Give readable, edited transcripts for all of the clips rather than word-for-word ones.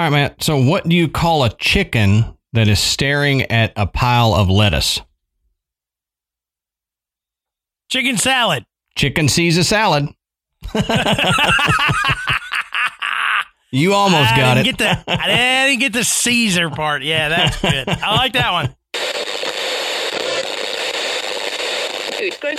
All right, Matt. So what do you call a chicken that is staring at a pile of lettuce? Chicken salad. Chicken Caesar salad. You almost got it. I didn't get the Caesar part. Yeah, that's good. I like that one. It's good.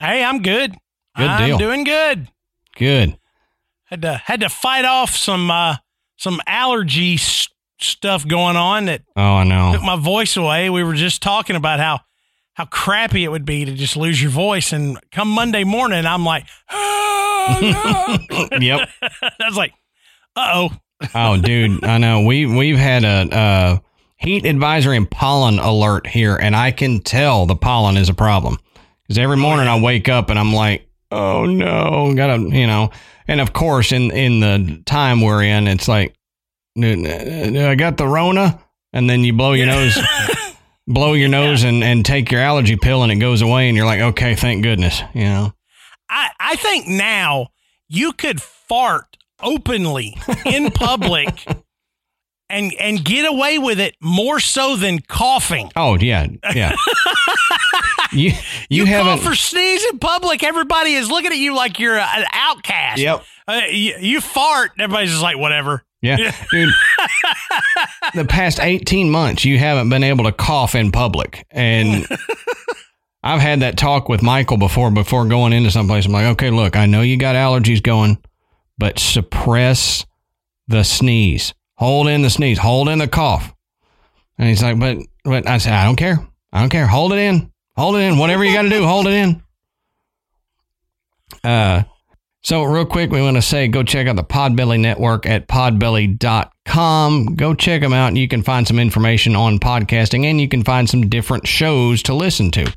Hey, I'm good. I'm doing good. Good. Had to fight off some allergy stuff going on that. Oh, I know. Took my voice away. We were just talking about how crappy it would be to just lose your voice, and come Monday morning, I'm like, oh, no. Yep. I was like, uh-oh. Oh, dude, I know. We've had a heat advisory and pollen alert here, and I can tell the pollen is a problem. Because every morning I wake up and I'm like, oh no, gotta, you know. And of course, in the time we're in, it's like, I got the Rona, and then you blow your nose and take your allergy pill, and it goes away, and you're like, okay, thank goodness, you know. I think now you could fart openly in public and get away with it more so than coughing. Oh yeah, yeah. You cough or sneeze in public, everybody is looking at you like you're an outcast. Yep. You fart, everybody's just like, whatever. Yeah. Dude, the past 18 months, you haven't been able to cough in public. And I've had that talk with Michael before going into someplace. I'm like, okay, look, I know you got allergies going, but suppress the sneeze. Hold in the sneeze. Hold in the cough. And he's like, but I said, I don't care. Hold it in. Hold it in. Whatever you got to do, hold it in. So real quick, we want to say go check out the Podbelly Network at podbelly.com. Go check them out. You can find some information on podcasting, and you can find some different shows to listen to.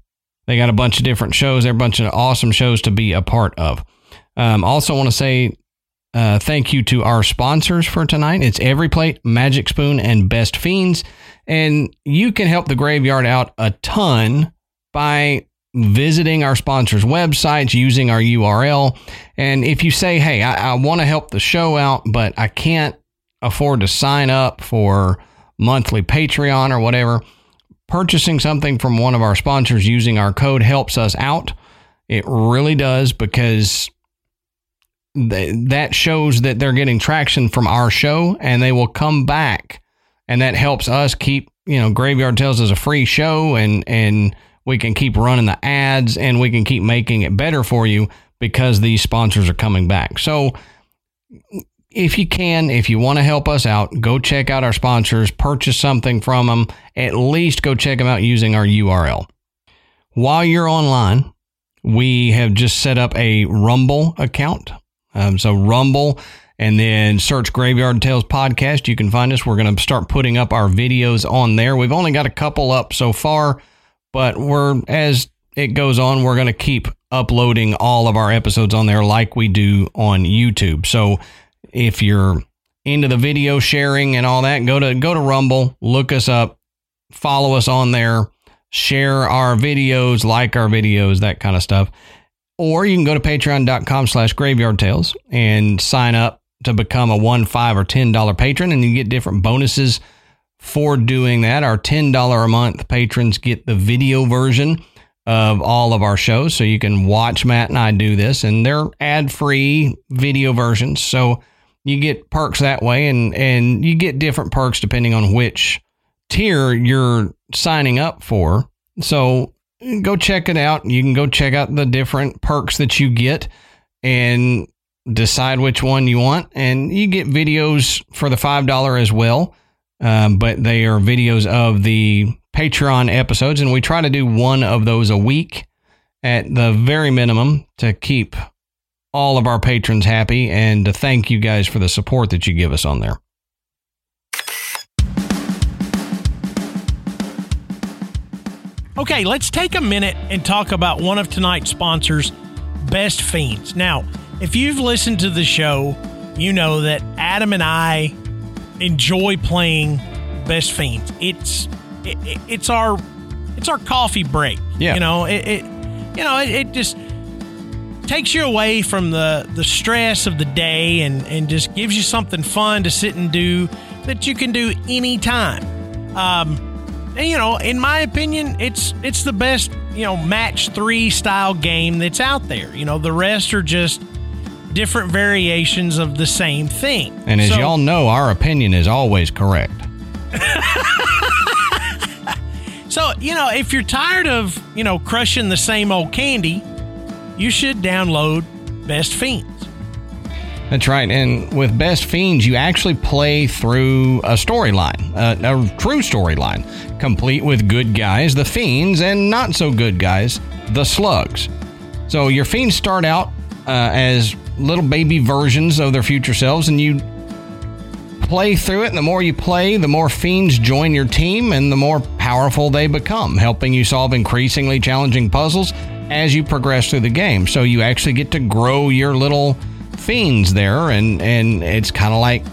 They got a bunch of different shows. They're a bunch of awesome shows to be a part of. Also want to say thank you to our sponsors for tonight. It's EveryPlate, Magic Spoon, and Best Fiends. And you can help the Graveyard out a ton by visiting our sponsors' websites, using our URL. And if you say, hey, I want to help the show out, but I can't afford to sign up for monthly Patreon or whatever, purchasing something from one of our sponsors using our code helps us out. It really does, because that shows that they're getting traction from our show, and they will come back, and that helps us keep, you know, Graveyard Tales is a free show, and we can keep running the ads, and we can keep making it better for you because these sponsors are coming back. So if you can, if you want to help us out, go check out our sponsors, purchase something from them, at least go check them out using our URL. While you're online, we have just set up a Rumble account. So Rumble, and then search Graveyard Tales Podcast. You can find us. We're going to start putting up our videos on there. We've only got a couple up so far, but as it goes on, we're going to keep uploading all of our episodes on there like we do on YouTube. So if you're into the video sharing and all that, go to Rumble, look us up, follow us on there, share our videos, like our videos, that kind of stuff. Or you can go to patreon.com/graveyardtales and sign up to become a $1, $5, or $10 patron, and you get different bonuses for doing that. Our $10 a month patrons get the video version of all of our shows, so you can watch Matt and I do this, and they're ad-free video versions, so you get perks that way, and you get different perks depending on which tier you're signing up for. So go check it out. You can go check out the different perks that you get and decide which one you want, and you get videos for the $5 as well. But they are videos of the Patreon episodes, and we try to do one of those a week at the very minimum to keep all of our patrons happy, and to thank you guys for the support that you give us on there. Okay, let's take a minute and talk about one of tonight's sponsors, Best Fiends. Now, if you've listened to the show, you know that Adam and I enjoy playing Best Fiends. It's our coffee break. Yeah. It just takes you away from the stress of the day and just gives you something fun to sit and do that you can do anytime. In my opinion, it's the best, match 3 style game that's out there. The rest are just different variations of the same thing. And as y'all know, our opinion is always correct. So, if you're tired of, crushing the same old candy, you should download Best Fiends. That's right. And with Best Fiends, you actually play through a storyline, a true storyline, complete with good guys, the Fiends, and not so good guys, the Slugs. So your Fiends start out as little baby versions of their future selves, and you play through it, and the more you play, the more Fiends join your team, and the more powerful they become, helping you solve increasingly challenging puzzles as you progress through the game. So you actually get to grow your little Fiends there, and it's kind of like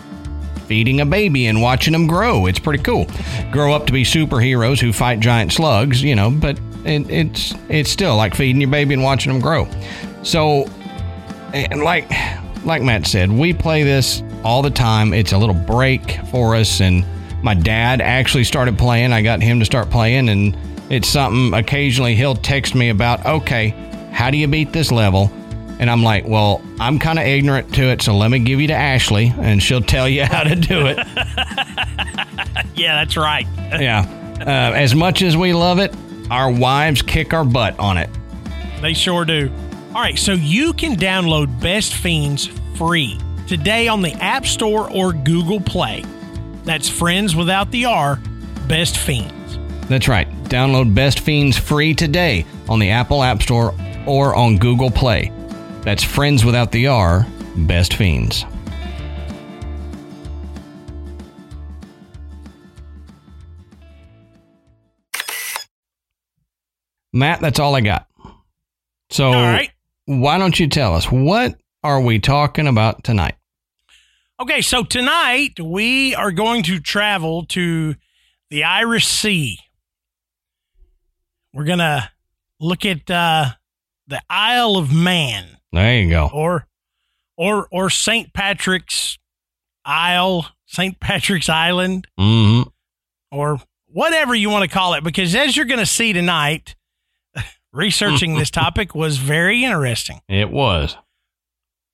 feeding a baby and watching them grow. It's pretty cool. Grow up to be superheroes who fight giant slugs, but it's still like feeding your baby and watching them grow. So, and like Matt said, we play this all the time. It's a little break for us, and my dad actually started playing. I got him to start playing, and it's something occasionally he'll text me about, okay, how do you beat this level? And I'm like, well, I'm kind of ignorant to it, so let me give you to Ashley, and she'll tell you how to do it. Yeah, that's right. Yeah. As much as we love it, our wives kick our butt on it. They sure do. All right, so you can download Best Fiends free today on the App Store or Google Play. That's Friends without the R, Best Fiends. That's right. Download Best Fiends free today on the Apple App Store or on Google Play. That's Friends without the R, Best Fiends. Matt, that's all I got. So, all right. Why don't you tell us, what are we talking about tonight? Okay, so tonight we are going to travel to the Irish Sea. We're going to look at the Isle of Man. There you go. Or St. Patrick's Isle, St. Patrick's Island, or whatever you want to call it, because as you're going to see tonight, researching this topic was very interesting. It was.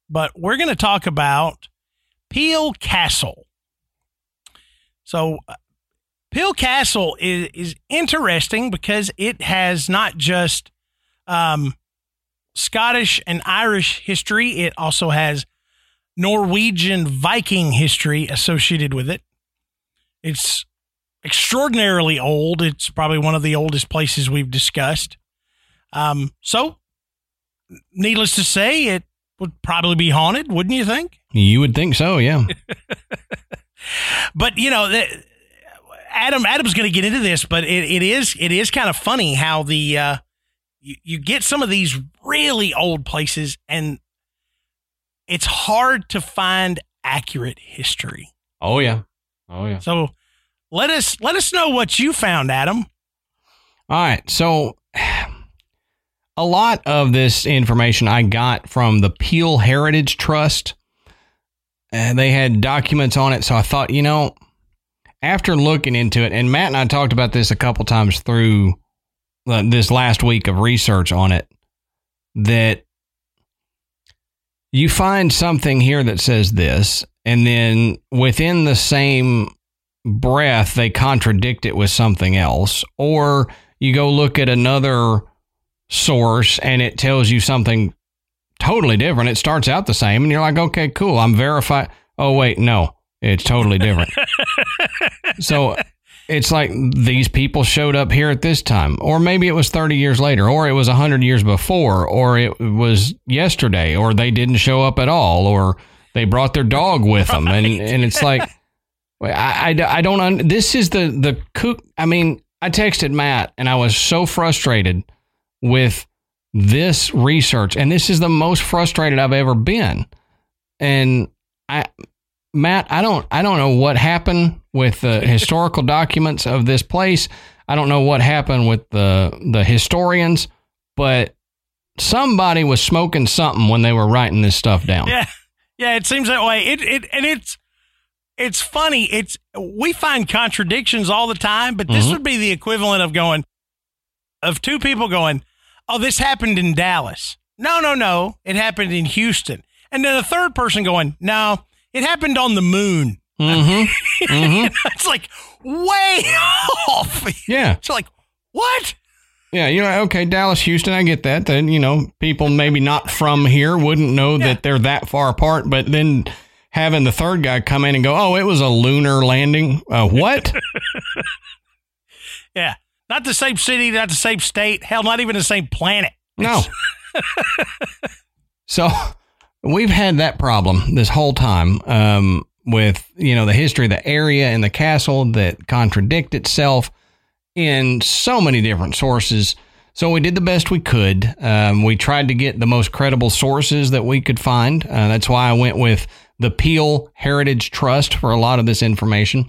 But we're going to talk about Peel Castle. So Peel Castle is interesting because it has not just Scottish and Irish history. It also has Norwegian Viking history associated with it. It's extraordinarily old. It's probably one of the oldest places we've discussed. So, needless to say, it would probably be haunted, wouldn't you think? You would think so, yeah. But, Adam's going to get into this, but it is kind of funny how the you get some of these really old places, and it's hard to find accurate history. Oh, yeah. Oh, yeah. So, let us know what you found, Adam. All right, so a lot of this information I got from the Peel Heritage Trust, and they had documents on it. So I thought, after looking into it, and Matt and I talked about this a couple times through this last week of research on it, that you find something here that says this, and then within the same breath, they contradict it with something else, or you go look at another source and it tells you something totally different. It starts out the same and you're like, okay, cool, I'm verified. Oh wait, no, it's totally different. So it's like these people showed up here at this time, or maybe it was 30 years later, or it was 100 years before, or it was yesterday, or they didn't show up at all, or they brought their dog with them. And it's like, I don't, this is the kook. I mean, I texted Matt and I was so frustrated with this research, and this is the most frustrated I've ever been. And Matt, I don't know what happened with the historical documents of this place. I don't know what happened with the historians, but somebody was smoking something when they were writing this stuff down. Yeah, it seems that way. It's funny. We find contradictions all the time, but this would be the equivalent of two people going, "Oh, this happened in Dallas." No, it happened in Houston. And then a third person going, "No, it happened on the moon." Mm-hmm. Mm-hmm. It's like way off. Yeah. It's like, what? Yeah, you know, okay, Dallas, Houston, I get that. Then, you know, people maybe not from here wouldn't know that they're that far apart, but then having the third guy come in and go, "Oh, it was a lunar landing." What? Yeah. Not the same city, not the same state, hell, not even the same planet. No. So we've had that problem this whole time with, you know, the history of the area and the castle that contradict itself in so many different sources. So we did the best we could. We tried to get the most credible sources that we could find. That's why I went with the Peel Heritage Trust for a lot of this information.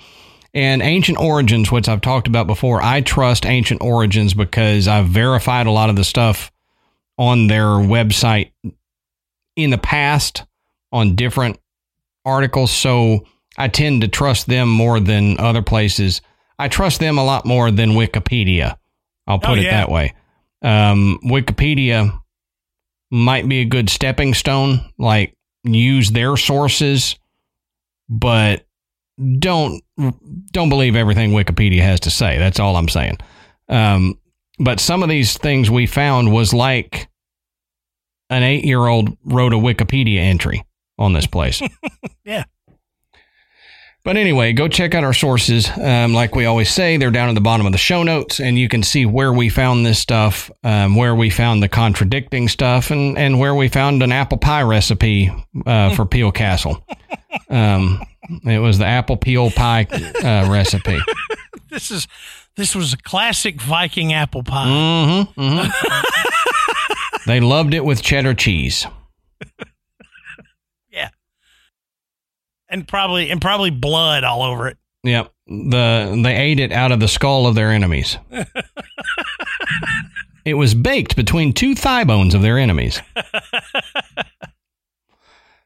And Ancient Origins, which I've talked about before, I trust Ancient Origins because I've verified a lot of the stuff on their website in the past on different articles, so I tend to trust them more than other places. I trust them a lot more than Wikipedia. I'll put it that way. Wikipedia might be a good stepping stone, like use their sources, but don't believe everything Wikipedia has to say. That's all I'm saying. But some of these things we found was like an 8-year-old wrote a Wikipedia entry on this place. Yeah. But anyway, go check out our sources. Like we always say, they're down at the bottom of the show notes, and you can see where we found this stuff, where we found the contradicting stuff, and where we found an apple pie recipe for Peel Castle. It was the apple peel pie recipe. This was a classic Viking apple pie. Mm-hmm, mm-hmm. They loved it with cheddar cheese. And probably blood all over it. Yep. They ate it out of the skull of their enemies. It was baked between two thigh bones of their enemies.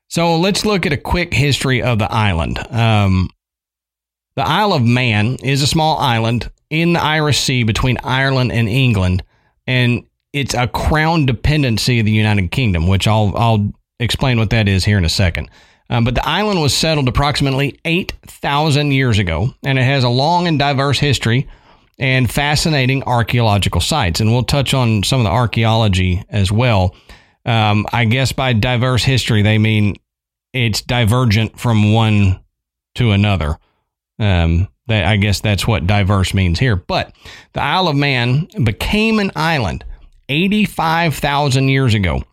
So let's look at a quick history of the island. The Isle of Man is a small island in the Irish Sea between Ireland and England, and it's a crown dependency of the United Kingdom, which I'll explain what that is here in a second. But the island was settled approximately 8,000 years ago, and it has a long and diverse history and fascinating archaeological sites. And we'll touch on some of the archaeology as well. I guess by diverse history, they mean it's divergent from one to another. I guess that's what diverse means here. But the Isle of Man became an island 85,000 years ago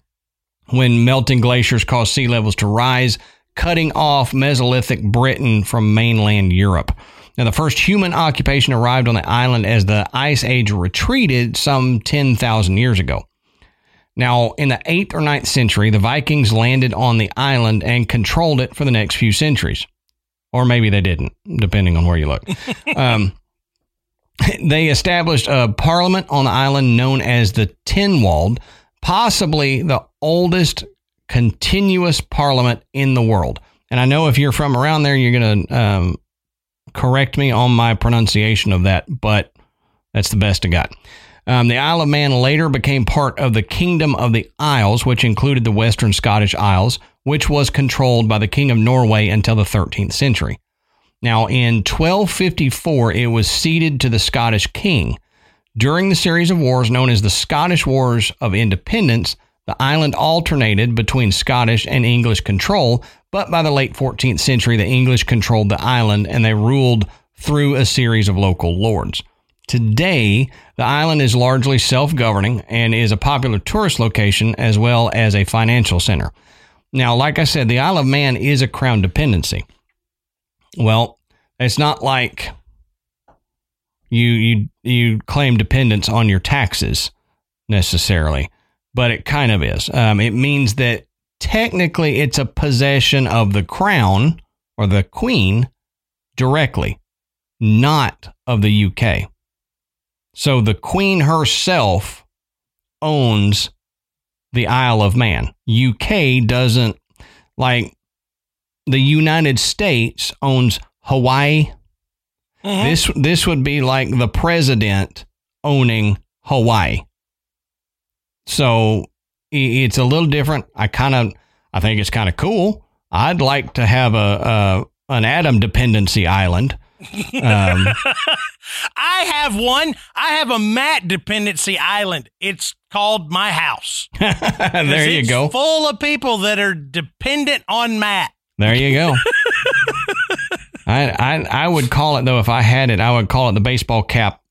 when melting glaciers caused sea levels to rise, cutting off Mesolithic Britain from mainland Europe. Now, the first human occupation arrived on the island as the Ice Age retreated some 10,000 years ago. Now, in the 8th or 9th century, the Vikings landed on the island and controlled it for the next few centuries. Or maybe they didn't, depending on where you look. They established a parliament on the island known as the Tynwald, possibly the oldest continuous parliament in the world. And I know if you're from around there, you're going to correct me on my pronunciation of that, but that's the best I got. The Isle of Man later became part of the Kingdom of the Isles, which included the Western Scottish Isles, which was controlled by the King of Norway until the 13th century. Now, in 1254, it was ceded to the Scottish king. During the series of wars known as the Scottish Wars of Independence, the island alternated between Scottish and English control, but by the late 14th century, the English controlled the island and they ruled through a series of local lords. Today, the island is largely self-governing and is a popular tourist location as well as a financial center. Now, like I said, the Isle of Man is a crown dependency. Well, it's not like you claim dependence on your taxes necessarily, but it kind of is. It means that technically it's a possession of the crown or the queen directly, not of the UK. So the queen herself owns the Isle of Man. UK doesn't, like the United States owns Hawaii. Mm-hmm. This would be like the president owning Hawaii. So it's a little different. I think it's kind of cool. I'd like to have an atom dependency island. I have one. I have a mat dependency island. It's called my house. There you go. Full of people that are dependent on mat. There you go. I would call it, though, if I had it, I would call it the baseball cap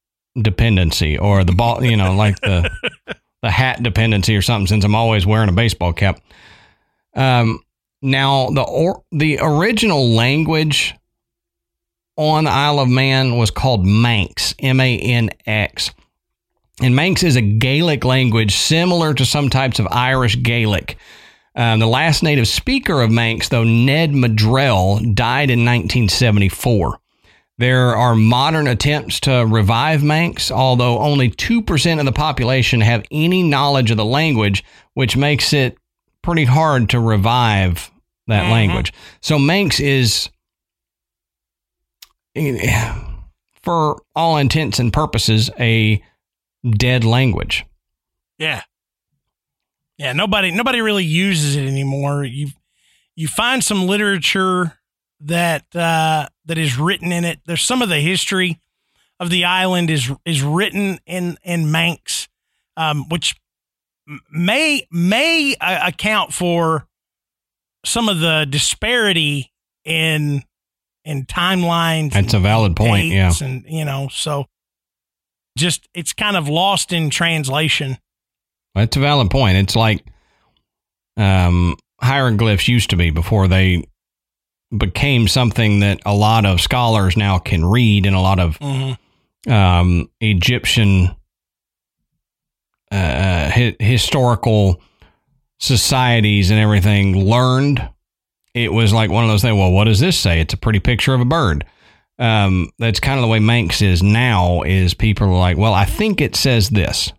dependency or the ball, you know, like the hat dependency or something, since I'm always wearing a baseball cap. Now, the original language on the Isle of Man was called Manx, M-A-N-X. And Manx is a Gaelic language similar to some types of Irish Gaelic. The last native speaker of Manx, though, Ned Madrell, died in 1974. There are modern attempts to revive Manx, although only 2% of the population have any knowledge of the language, which makes it pretty hard to revive that language. So Manx is, for all intents and purposes, a dead language. Yeah. Yeah, nobody really uses it anymore. You find some literature that is written in it. There's some of the history of the island is written in Manx, which may account for some of the disparity in timelines. That's a valid point. Yeah, and so just it's kind of lost in translation. That's a valid point. It's like hieroglyphs used to be before they became something that a lot of scholars now can read, and a lot of Egyptian historical societies and everything learned. It was like one of those things, well, what does this say? It's a pretty picture of a bird. That's kind of the way Manx is now, is people are like, well, I think it says this.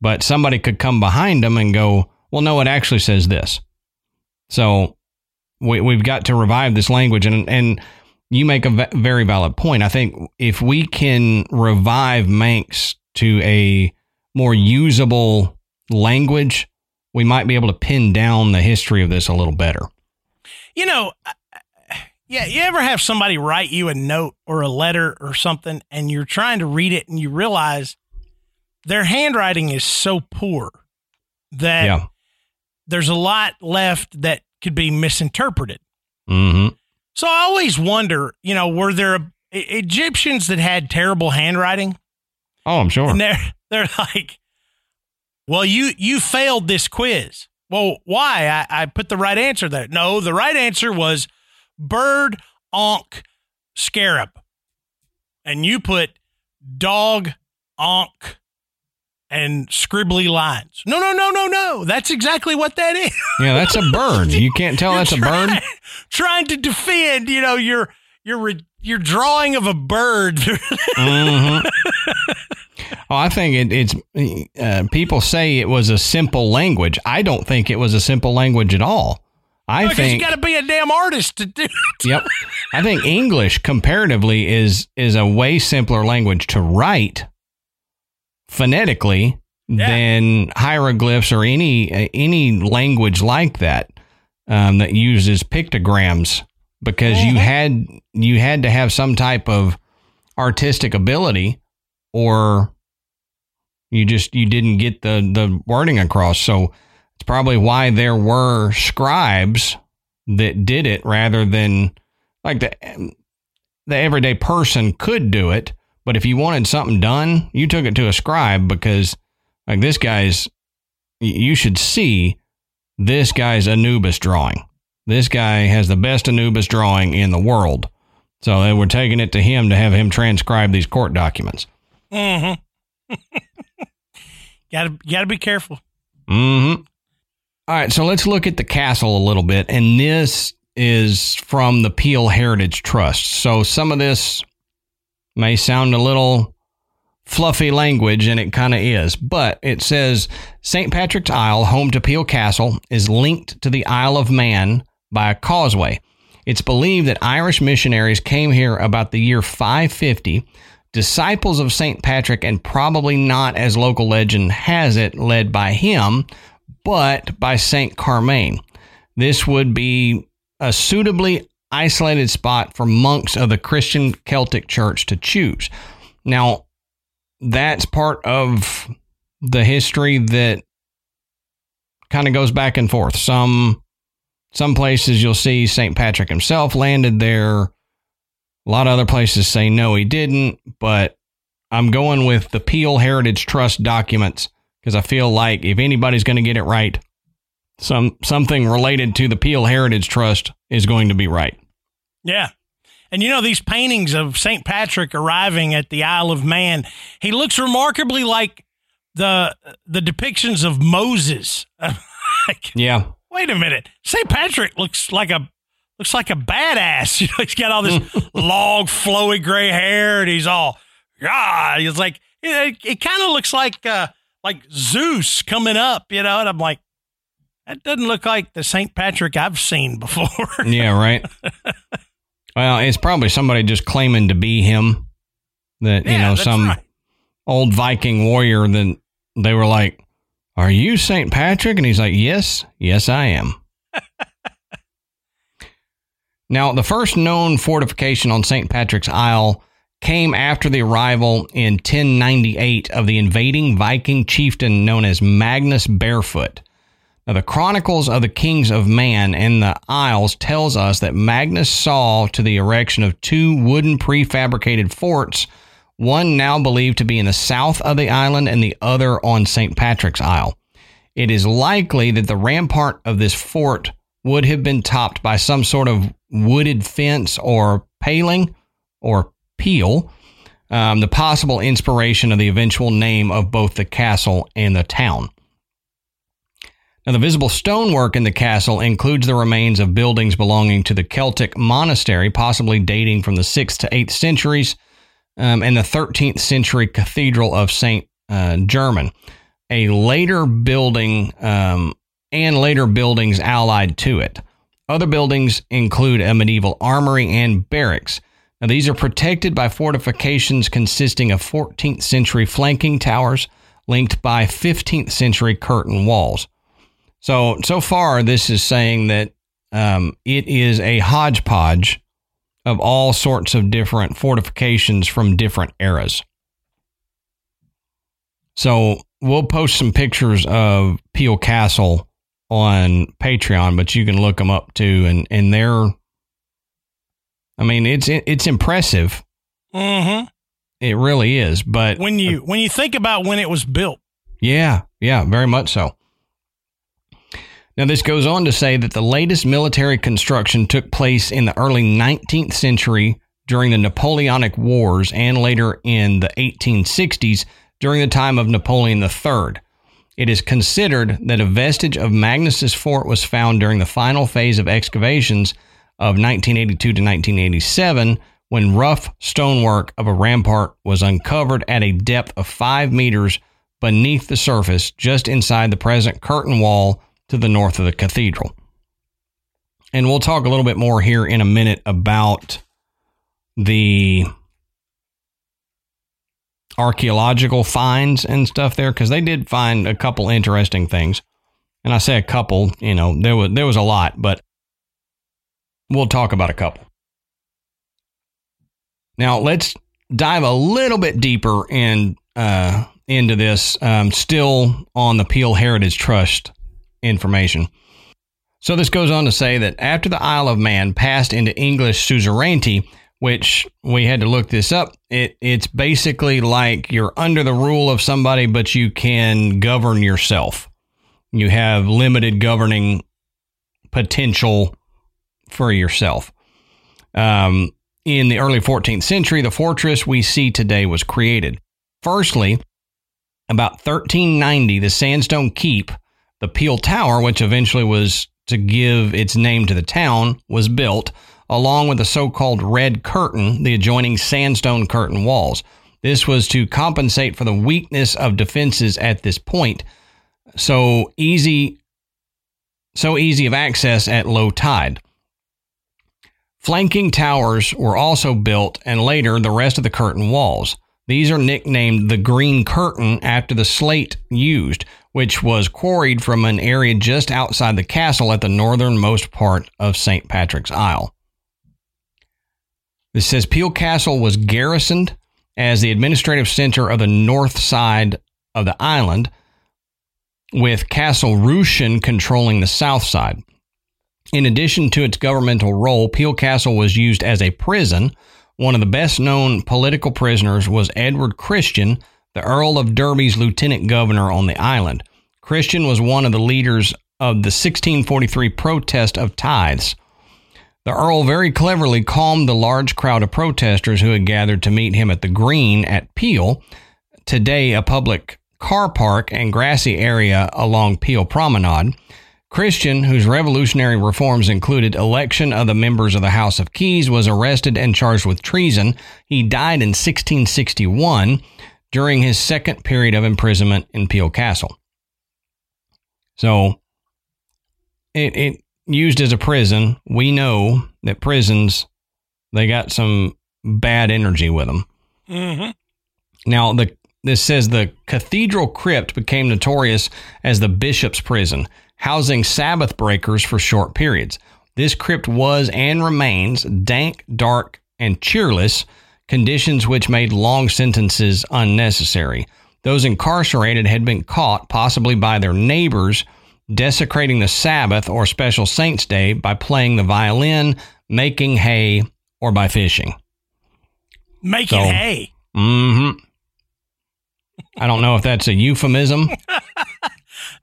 But somebody could come behind them and go, well, no, it actually says this. So we've got to revive this language. And you make a very valid point. I think if we can revive Manx to a more usable language, we might be able to pin down the history of this a little better. Yeah, you ever have somebody write you a note or a letter or something, and you're trying to read it and you realize their handwriting is so poor that there's a lot left that could be misinterpreted. Mm-hmm. So I always wonder, were there Egyptians that had terrible handwriting? Oh, I'm sure. And they're like, well, you failed this quiz. Well, why? I put the right answer there. No, the right answer was bird, onk, scarab. And you put dog, onk, and scribbly lines. No. That's exactly what that is. Yeah, that's a bird. You can't tell that's a bird. Trying to defend, your drawing of a bird. Oh, I think it's people say it was a simple language. I don't think it was a simple language at all. I think you got to be a damn artist to do it. Yep. I think English comparatively is a way simpler language to write phonetically than hieroglyphs or any language like that that uses pictograms, because you had to have some type of artistic ability, or you didn't get the wording across. So it's probably why there were scribes that did it rather than like the the everyday person could do it. But if you wanted something done, you took it to a scribe because, like, this guy's, you should see this guy's Anubis drawing. This guy has the best Anubis drawing in the world. So they were taking it to him to have him transcribe these court documents. Mm-hmm. Gotta be careful. Mm-hmm. All right, so let's look at the castle a little bit. And this is from the Peel Heritage Trust. So some of this may sound a little fluffy language, and it kind of is, but it says St. Patrick's Isle, home to Peel Castle, is linked to the Isle of Man by a causeway. It's believed that Irish missionaries came here about the year 550, disciples of St. Patrick, and probably not, as local legend has it, led by him, but by St. Carmaine. This would be a suitably isolated spot for monks of the Christian Celtic Church to choose. Now, that's part of the history that kind of goes back and forth. Some places you'll see St. Patrick himself landed there. A lot of other places say no, he didn't, but I'm going with the Peel Heritage Trust documents because I feel like if anybody's going to get it right, something related to the Peel Heritage Trust is going to be right. Yeah. And, you know, these paintings of St. Patrick arriving at the Isle of Man, he looks remarkably like the depictions of Moses. Like, yeah. Wait a minute. St. Patrick looks like a badass. You know, he's got all this long, flowy gray hair, and he's all, yeah. He's like, it kind of looks like Zeus coming up, you know, and I'm like, that doesn't look like the St. Patrick I've seen before. Yeah, right. Well, it's probably somebody just claiming to be him. That, yeah, you know, some right. Old Viking warrior. Then they were like, "Are you St. Patrick?" And he's like, Yes, I am." Now, the first known fortification on St. Patrick's Isle came after the arrival in 1098 of the invading Viking chieftain known as Magnus Barefoot. Now, the Chronicles of the Kings of Man and the Isles tells us that Magnus saw to the erection of two wooden prefabricated forts, one now believed to be in the south of the island and the other on St. Patrick's Isle. It is likely that the rampart of this fort would have been topped by some sort of wooded fence or paling or peel, the possible inspiration of the eventual name of both the castle and the town. Now, the visible stonework in the castle includes the remains of buildings belonging to the Celtic monastery, possibly dating from the 6th to 8th centuries, and the 13th century Cathedral of St. German, a later building and later buildings allied to it. Other buildings include a medieval armory and barracks. Now, these are protected by fortifications consisting of 14th century flanking towers linked by 15th century curtain walls. So far, this is saying that it is a hodgepodge of all sorts of different fortifications from different eras. So we'll post some pictures of Peel Castle on Patreon, but you can look them up too. And they're, I mean, it's impressive. Mm-hmm. It really is. But when you think about when it was built. Yeah, very much so. Now, this goes on to say that the latest military construction took place in the early 19th century during the Napoleonic Wars and later in the 1860s during the time of Napoleon III. It is considered that a vestige of Magnus's fort was found during the final phase of excavations of 1982 to 1987 when rough stonework of a rampart was uncovered at a depth of 5 meters beneath the surface just inside the present curtain wall to the north of the cathedral. And we'll talk a little bit more here in a minute about the archaeological finds and stuff there, because they did find a couple interesting things. And I say a couple, you know, there was a lot, but we'll talk about a couple. Now, let's dive a little bit deeper into this, still on the Peel Heritage Trust information. So this goes on to say that after the Isle of Man passed into English suzerainty, which we had to look this up. It's basically like you're under the rule of somebody, but you can govern yourself. You have limited governing potential for yourself. In the early 14th century, the fortress we see today was created. Firstly, about 1390, the sandstone keep, the Peel Tower, which eventually was to give its name to the town, was built, along with the so-called Red Curtain, the adjoining sandstone curtain walls. This was to compensate for the weakness of defenses at this point, so easy of access at low tide. Flanking towers were also built, and later the rest of the curtain walls. These are nicknamed the Green Curtain after the slate used, which was quarried from an area just outside the castle at the northernmost part of St. Patrick's Isle. This says Peel Castle was garrisoned as the administrative center of the north side of the island, with Castle Rushen controlling the south side. In addition to its governmental role, Peel Castle was used as a prison. One of the best-known political prisoners was Edward Christian, the Earl of Derby's lieutenant governor on the island. Christian was one of the leaders of the 1643 protest of tithes. The Earl very cleverly calmed the large crowd of protesters who had gathered to meet him at the Green at Peel, today a public car park and grassy area along Peel Promenade. Christian, whose revolutionary reforms included election of the members of the House of Keys, was arrested and charged with treason. He died in 1661 during his second period of imprisonment in Peel Castle. So, it used as a prison. We know that prisons, they got some bad energy with them. Mm-hmm. Now, this says the cathedral crypt became notorious as the bishop's prison, housing Sabbath breakers for short periods. This crypt was and remains dank, dark, and cheerless, conditions which made long sentences unnecessary. Those incarcerated had been caught, possibly by their neighbors, desecrating the Sabbath or special saint's day by playing the violin, making hay, or by fishing. Making hay? Mm-hmm. I don't know if that's a euphemism.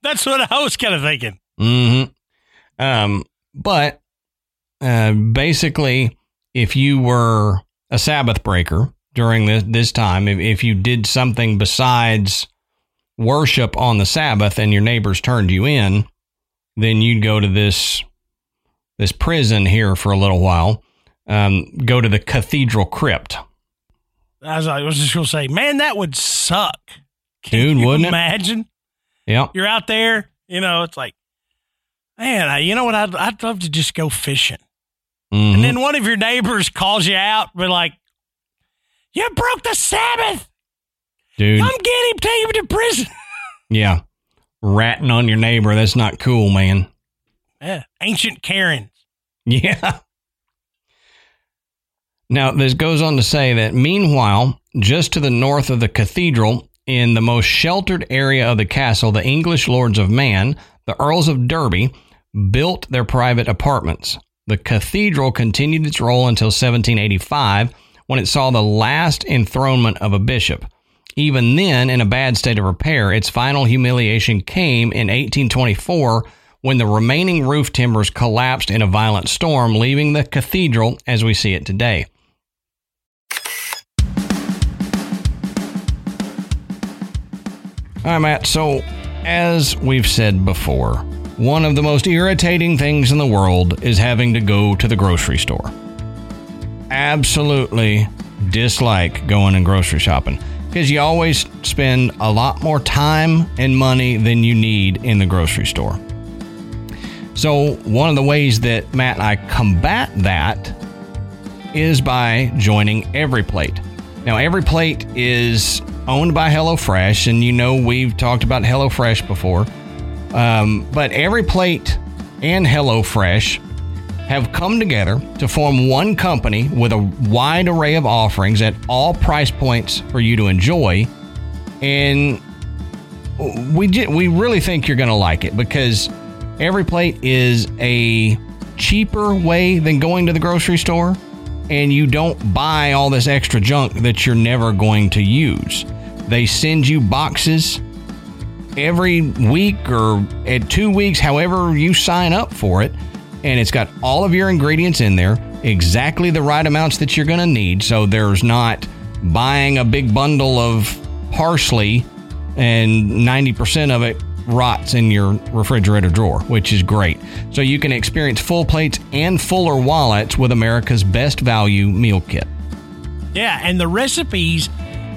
That's what I was kind of thinking. Mm-hmm. But basically, if you were a Sabbath breaker during this time, if you did something besides worship on the Sabbath and your neighbors turned you in, then you'd go to this prison here for a little while, go to the cathedral crypt. I was just going to say, man, that would suck. Dude, wouldn't you imagine? Yep. You're out there, it's like, man, I'd love to just go fishing. Mm-hmm. And then one of your neighbors calls you out, be like, you broke the Sabbath. Dude. Come get him, take him to prison. Yeah. Ratting on your neighbor. That's not cool, man. Yeah. Ancient Karens. Yeah. Now, this goes on to say that, meanwhile, just to the north of the cathedral, in the most sheltered area of the castle, the English lords of Man, the Earls of Derby, built their private apartments. The cathedral continued its role until 1785, when it saw the last enthronement of a bishop. Even then, in a bad state of repair, its final humiliation came in 1824, when the remaining roof timbers collapsed in a violent storm, leaving the cathedral as we see it today. All right, Matt, so as we've said before, one of the most irritating things in the world is having to go to the grocery store. Absolutely dislike going and grocery shopping because you always spend a lot more time and money than you need in the grocery store. So one of the ways that Matt and I combat that is by joining EveryPlate. Now, EveryPlate is owned by HelloFresh, and we've talked about HelloFresh before. But EveryPlate and HelloFresh have come together to form one company with a wide array of offerings at all price points for you to enjoy. And we really think you're going to like it because EveryPlate is a cheaper way than going to the grocery store. and you don't buy all this extra junk that you're never going to use. They send you boxes every week or at 2 weeks, however you sign up for it, and it's got all of your ingredients in there, exactly the right amounts that you're going to need, so there's not buying a big bundle of parsley and 90% of it rots in your refrigerator drawer, which is great. So you can experience full plates and fuller wallets with America's Best Value Meal Kit. Yeah, and the recipes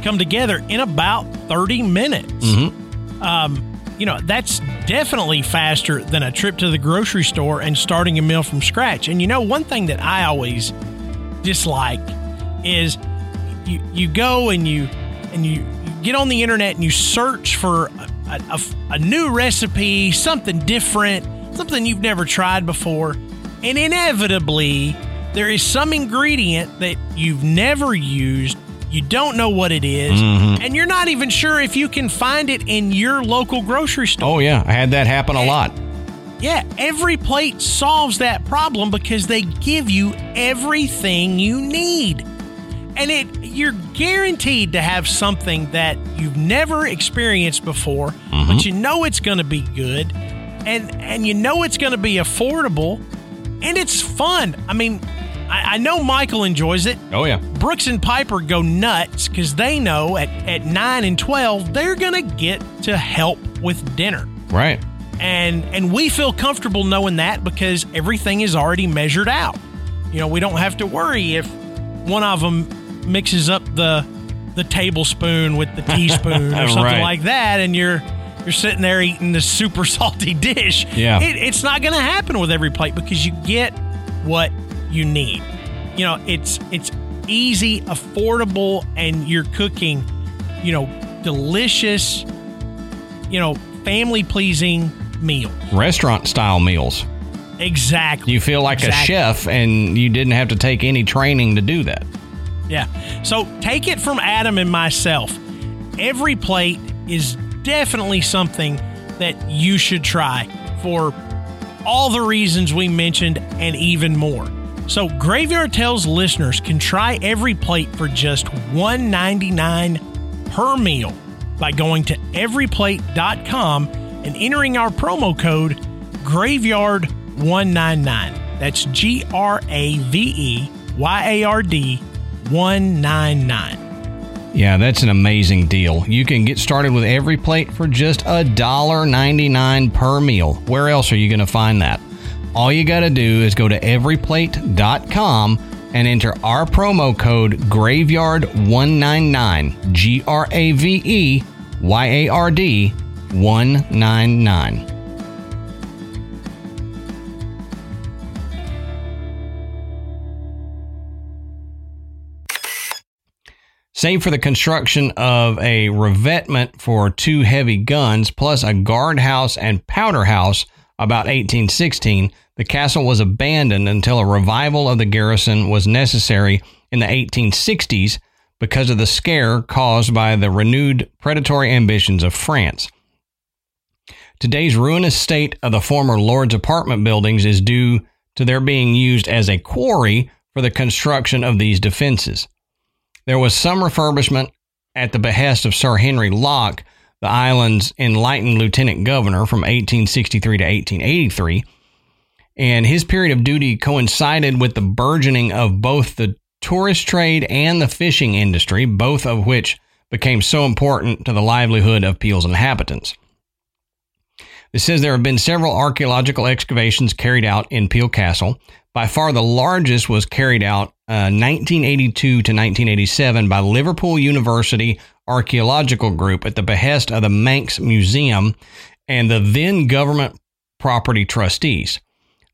come together in about 30 minutes. Mm-hmm. That's definitely faster than a trip to the grocery store and starting a meal from scratch. And, one thing that I always dislike is you go and you get on the internet and you search for a new recipe, something different, something you've never tried before. And inevitably, there is some ingredient that you've never used. You don't know what it is, mm-hmm. and you're not even sure if you can find it in your local grocery store. Oh, yeah. I had that happen a lot. Yeah. EveryPlate solves that problem because they give you everything you need. And you're guaranteed to have something that you've never experienced before, mm-hmm. but you know it's going to be good, and you know it's going to be affordable, and it's fun. I mean, I know Michael enjoys it. Oh, yeah. Brooks and Piper go nuts because they know at 9 and 12, they're going to get to help with dinner. Right. And we feel comfortable knowing that because everything is already measured out. We don't have to worry if one of them mixes up the tablespoon with the teaspoon or something right. like that, and you're sitting there eating this super salty dish. Yeah. It's not going to happen with EveryPlate because you get what you need. It's easy, affordable, and you're cooking, delicious, family pleasing meals. Restaurant style meals. Exactly. You feel like a chef, and you didn't have to take any training to do that. Yeah. So take it from Adam and myself. EveryPlate is definitely something that you should try for all the reasons we mentioned and even more. So Graveyard Tales listeners can try EveryPlate for just $1.99 per meal by going to everyplate.com and entering our promo code Graveyard199. That's GRAVEYARD199. Yeah, that's an amazing deal. You can get started with EveryPlate for just $1.99 per meal. Where else are you going to find that? All you got to do is go to everyplate.com and enter our promo code GRAVEYARD199, GRAVEYARD 199. Save for the construction of a revetment for two heavy guns, plus a guard house and powder house about 1816, the castle was abandoned until a revival of the garrison was necessary in the 1860s because of the scare caused by the renewed predatory ambitions of France. Today's ruinous state of the former Lord's apartment buildings is due to their being used as a quarry for the construction of these defenses. There was some refurbishment at the behest of Sir Henry Locke, the island's enlightened lieutenant governor from 1863 to 1883, and his period of duty coincided with the burgeoning of both the tourist trade and the fishing industry, both of which became so important to the livelihood of Peel's inhabitants. It says there have been several archaeological excavations carried out in Peel Castle. By far the largest was carried out 1982 to 1987 by Liverpool University Archaeological Group at the behest of the Manx Museum and the then government property trustees.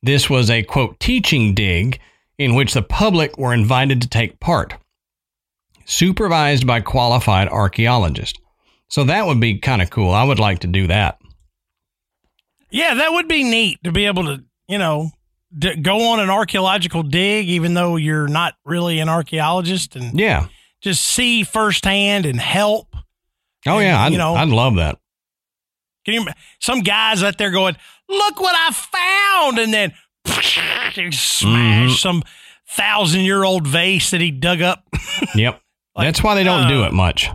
This was a, quote, teaching dig in which the public were invited to take part, supervised by qualified archaeologists. So that would be kind of cool. I would like to do that. Yeah, that would be neat to be able to, go on an archaeological dig, even though you're not really an archaeologist, and just see firsthand and help. Oh, and, yeah. I'd love that. Can you? Some guys out there going, look what I found. And then smash some 1,000-year-old vase that he dug up. Yep. Like, that's why they don't do it much.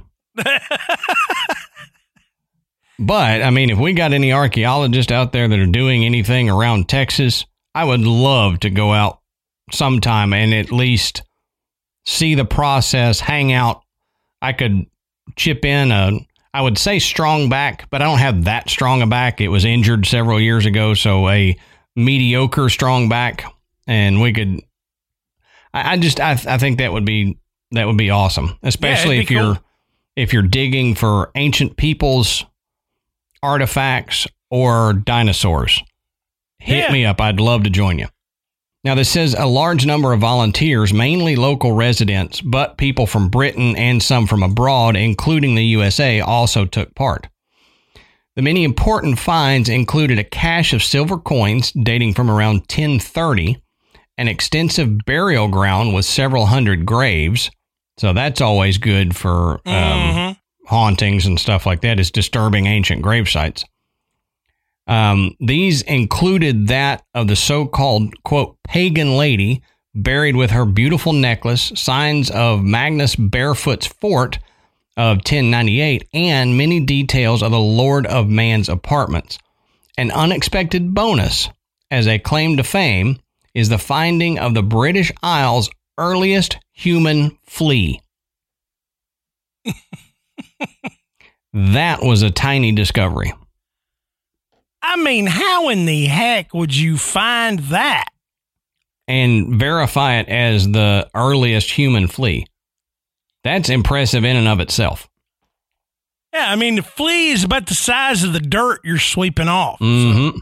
But, I mean, if we got any archaeologists out there that are doing anything around Texas, I would love to go out sometime and at least see the process, hang out. I could chip in I would say strong back, but I don't have that strong a back. It was injured several years ago, so a mediocre strong back. And we could, I think that would be awesome, especially if you're cool. If you're digging for ancient peoples, artifacts, or dinosaurs. Hit me up. I'd love to join you. Now, this says a large number of volunteers, mainly local residents, but people from Britain and some from abroad, including the USA, also took part. The many important finds included a cache of silver coins dating from around 1030, an extensive burial ground with several hundred graves. So that's always good for hauntings and stuff like that, is disturbing ancient grave sites. These included that of the so-called, quote, pagan lady buried with her beautiful necklace, signs of Magnus Barefoot's fort of 1098, and many details of the Lord of Man's apartments. An unexpected bonus as a claim to fame is the finding of the British Isles' earliest human flea. That was a tiny discovery. I mean, how in the heck would you find that? And verify it as the earliest human flea. That's impressive in and of itself. Yeah, I mean, the flea is about the size of the dirt you're sweeping off. Mm-hmm.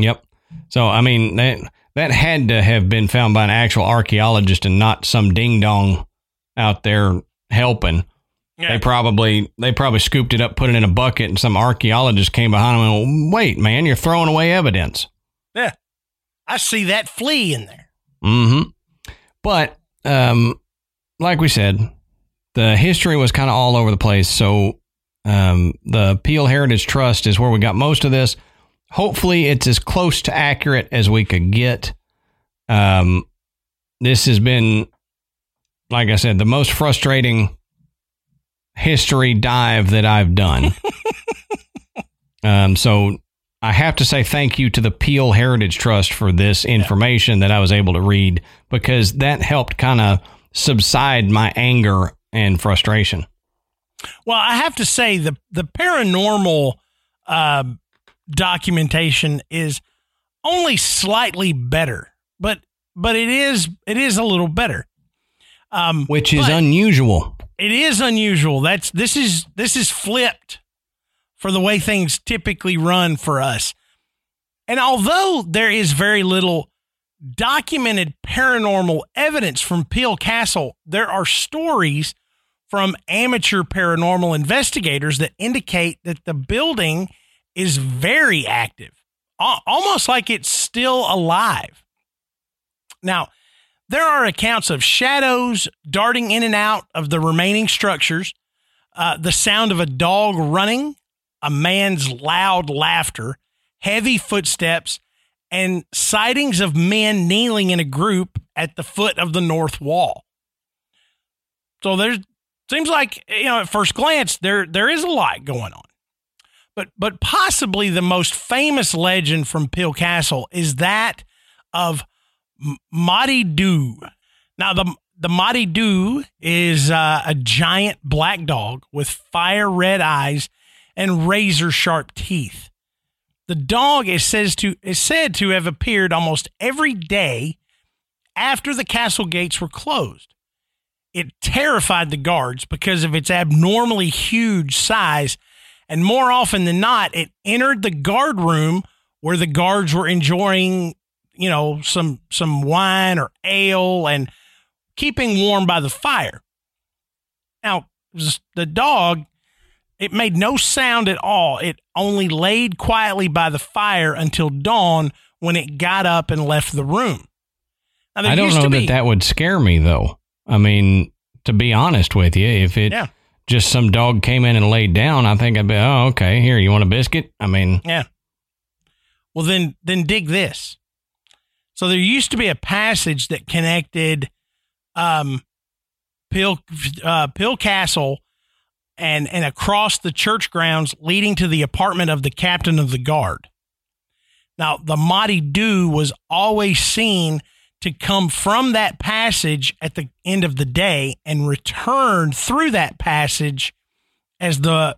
Yep. So, I mean, that had to have been found by an actual archaeologist and not some ding-dong out there helping. Yeah. They probably scooped it up, put it in a bucket, and some archaeologist came behind them and went, wait, man, you're throwing away evidence. Yeah. I see that flea in there. Mm-hmm. But like we said, the history was kind of all over the place. So the Peel Heritage Trust is where we got most of this. Hopefully it's as close to accurate as we could get. This has been, like I said, the most frustrating history dive that I've done. So I have to say thank you to the Peel Heritage Trust for this information that I was able to read, because that helped kind of subside my anger and frustration. Well, I have to say the paranormal documentation is only slightly better, but it is a little better. Which is unusual. It is unusual. This is flipped for the way things typically run for us. And although there is very little documented paranormal evidence from Peel Castle, there are stories from amateur paranormal investigators that indicate that the building is very active, almost like it's still alive. Now, there are accounts of shadows darting in and out of the remaining structures, the sound of a dog running, a man's loud laughter, heavy footsteps, and sightings of men kneeling in a group at the foot of the north wall. So there seems like, you know, at first glance, there is a lot going on. But possibly the most famous legend from Peel Castle is that of Moddey Dhoo. Now, the Moddey Dhoo is a giant black dog with fire red eyes and razor sharp teeth. The dog is said to have appeared almost every day after the castle gates were closed. It terrified the guards because of its abnormally huge size, and more often than not, it entered the guard room where the guards were enjoying, you know, some wine or ale and keeping warm by the fire. Now, the dog, it made no sound at all. It only laid quietly by the fire until dawn, when it got up and left the room. Now, I don't know that would scare me, though. I mean, to be honest with you, if it just some dog came in and laid down, I think I'd be, oh, okay, here, you want a biscuit? I mean. Yeah. Well, then dig this. So there used to be a passage that connected Peel Castle and across the church grounds leading to the apartment of the captain of the guard. Now, the Moddey Dhoo was always seen to come from that passage at the end of the day and return through that passage as the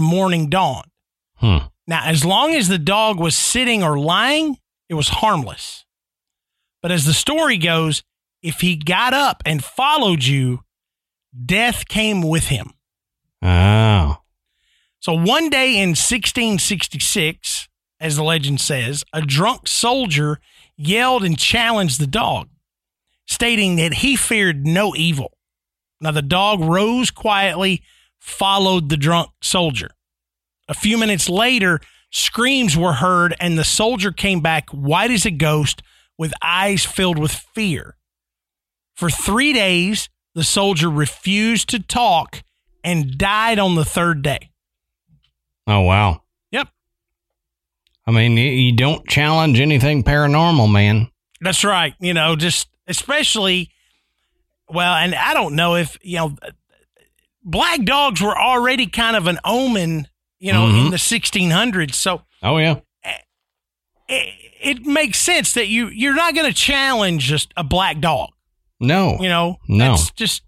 morning dawned. Hmm. Now, as long as the dog was sitting or lying, it was harmless. But as the story goes, if he got up and followed you, death came with him. Oh. So one day in 1666, as the legend says, a drunk soldier yelled and challenged the dog, stating that he feared no evil. Now, the dog rose quietly, followed the drunk soldier. A few minutes later, screams were heard, and the soldier came back white as a ghost with eyes filled with fear. For 3 days, the soldier refused to talk and died on the third day. Oh, wow. Yep. I mean, you don't challenge anything paranormal, man. That's right. You know, just especially, well, and I don't know if, you know, black dogs were already kind of an omen, you know, in the 1600s. So, oh yeah, it makes sense that you're not going to challenge just a black dog. No, you know, no, it's just,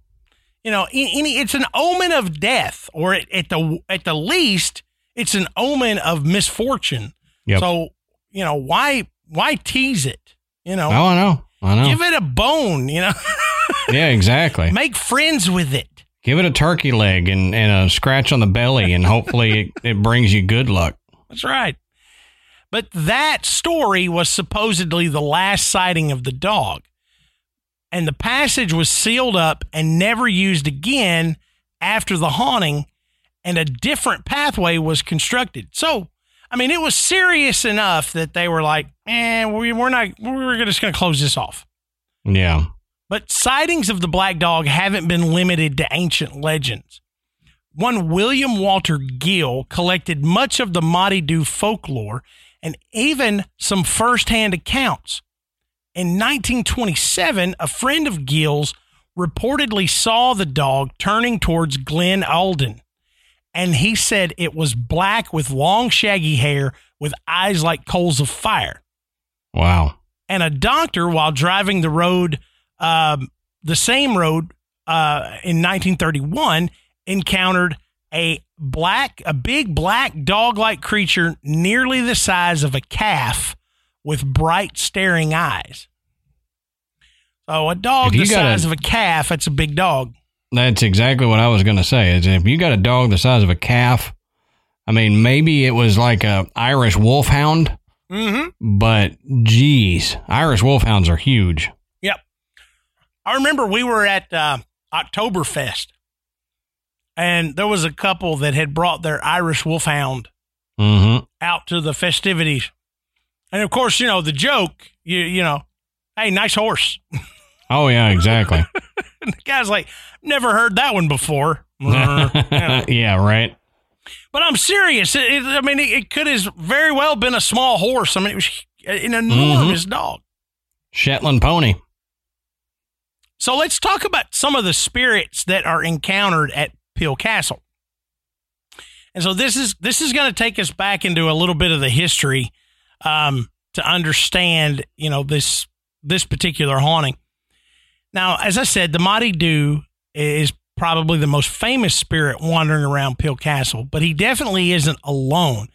you know, it's an omen of death, or at the least, it's an omen of misfortune. Yep. So, you know, why tease it? You know, oh, I know. Give it a bone, you know. Yeah, exactly. Make friends with it. Give it a turkey leg and a scratch on the belly, and hopefully it brings you good luck. That's right. But that story was supposedly the last sighting of the dog. And the passage was sealed up and never used again after the haunting, and a different pathway was constructed. So, I mean, it was serious enough that they were like, we're just going to close this off. Yeah. But sightings of the black dog haven't been limited to ancient legends. One William Walter Gill collected much of the Moddey Dhoo folklore and even some firsthand accounts. In 1927, a friend of Gill's reportedly saw the dog turning towards Glenn Alden, and he said it was black with long shaggy hair with eyes like coals of fire. Wow. And a doctor, while driving the road... the same road in 1931 encountered a big black dog-like creature nearly the size of a calf with bright staring eyes. So a dog the size of a calf, that's a big dog. That's exactly what I was going to say. Is if you got a dog the size of a calf, I mean, maybe it was like a Irish wolfhound, but geez, Irish wolfhounds are huge. I remember we were at Oktoberfest, and there was a couple that had brought their Irish wolfhound out to the festivities. And, of course, you know, the joke, you know, hey, nice horse. Oh, yeah, exactly. And the guy's like, never heard that one before. You know. Yeah, right. But I'm serious. It could have very well been a small horse. I mean, it was an enormous dog. Shetland pony. So let's talk about some of the spirits that are encountered at Peel Castle. And so this is going to take us back into a little bit of the history to understand, you know, this particular haunting. Now, as I said, the Moddey Dhoo is probably the most famous spirit wandering around Peel Castle, but he definitely isn't alone.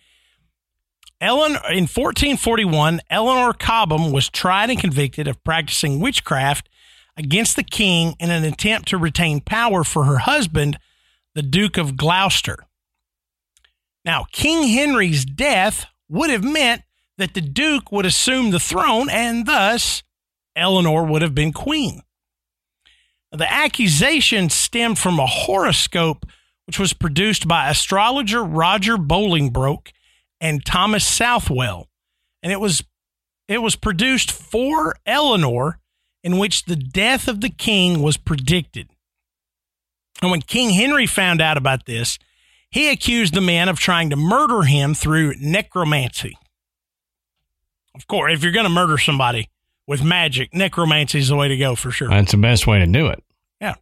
In 1441, Eleanor Cobham was tried and convicted of practicing witchcraft against the king in an attempt to retain power for her husband, the Duke of Gloucester. Now, King Henry's death would have meant that the Duke would assume the throne, and thus Eleanor would have been queen. The accusation stemmed from a horoscope which was produced by astrologer Roger Bolingbroke and Thomas Southwell, and it was produced for Eleanor, in which the death of the king was predicted. And when King Henry found out about this, he accused the man of trying to murder him through necromancy. Of course, if you're going to murder somebody with magic, necromancy is the way to go for sure. That's the best way to do it. Yeah.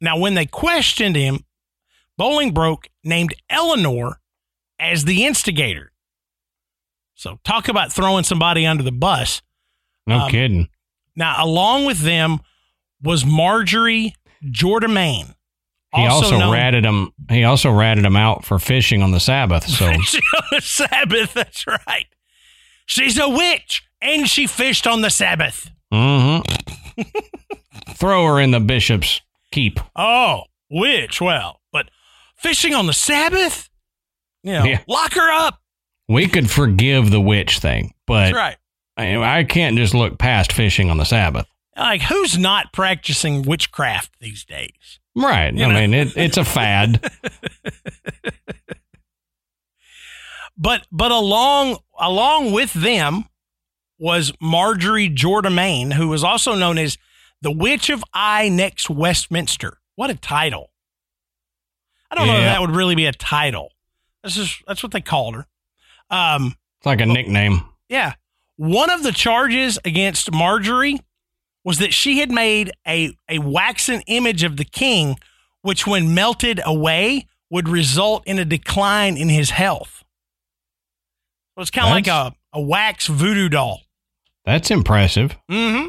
Now, when they questioned him, Bolingbroke named Eleanor as the instigator. So talk about throwing somebody under the bus. No kidding. Now, along with them was Margery Jourdemayne. He also ratted him out for fishing on the Sabbath. So. Fishing on the Sabbath, that's right. She's a witch, and she fished on the Sabbath. Mm-hmm. Throw her in the bishop's keep. Oh, witch, well, but fishing on the Sabbath? You know, yeah. Lock her up. We could forgive the witch thing, but that's right. I can't just look past fishing on the Sabbath. Like, who's not practicing witchcraft these days? Right. I mean, it's a fad. But along with them was Margery Jourdemayne, who was also known as the Witch of Eye next Westminster. What a title. I don't know if that would really be a title. That's what they called her. It's like a nickname. Yeah. One of the charges against Margery was that she had made a waxen image of the king, which when melted away would result in a decline in his health. So it's kind of like a wax voodoo doll. That's impressive. Mm-hmm.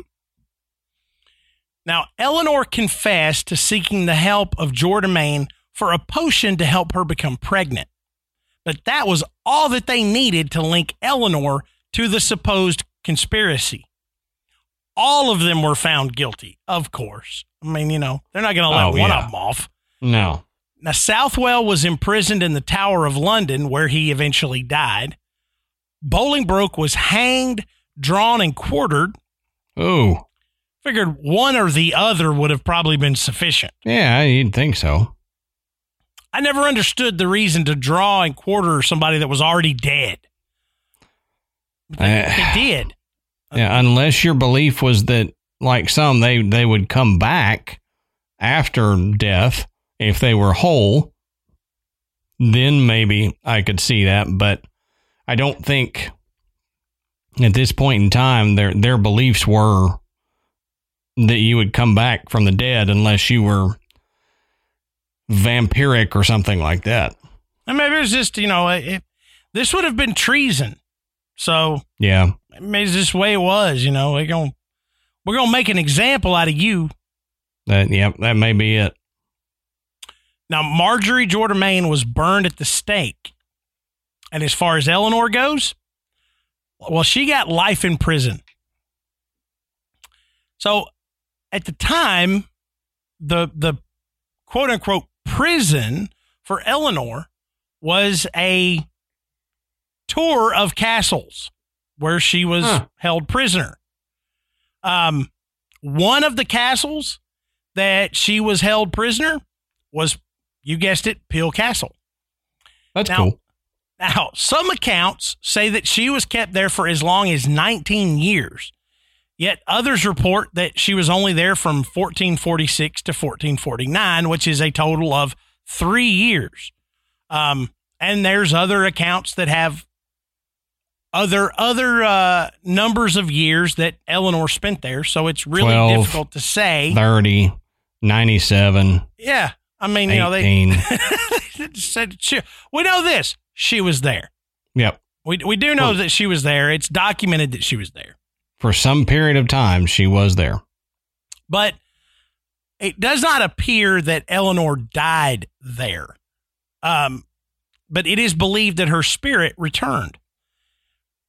Now, Eleanor confessed to seeking the help of Jourdemayne for a potion to help her become pregnant. But that was all that they needed to link Eleanor to the supposed conspiracy. All of them were found guilty, of course. I mean, they're not going to let one of them off. No. Now, Southwell was imprisoned in the Tower of London, where he eventually died. Bolingbroke was hanged, drawn, and quartered. Ooh. Figured one or the other would have probably been sufficient. Yeah, you'd think so. I never understood the reason to draw and quarter somebody that was already dead. They did. Yeah, unless your belief was that, like some, they would come back after death if they were whole, then maybe I could see that. But I don't think at this point in time their beliefs were that you would come back from the dead unless you were vampiric or something like that. And maybe it was just, this would have been treason. So yeah, it's just the way it was. We're gonna make an example out of you. That may be it. Now, Margery Jourdemayne was burned at the stake, and as far as Eleanor goes, well, she got life in prison. So, at the time, the quote unquote prison for Eleanor was a tour of castles where she was held prisoner. One of the castles that she was held prisoner was, you guessed it, Peel Castle. That's cool. Now, some accounts say that she was kept there for as long as 19 years, yet others report that she was only there from 1446 to 1449, which is a total of 3 years. And there's other accounts that have other numbers of years that Eleanor spent there, so it's really 12, difficult to say. 30, 97. Yeah, I mean, 18. They said we know this. She was there. Yep. We do know that she was there. It's documented that she was there for some period of time. She was there, but it does not appear that Eleanor died there. But it is believed that her spirit returned.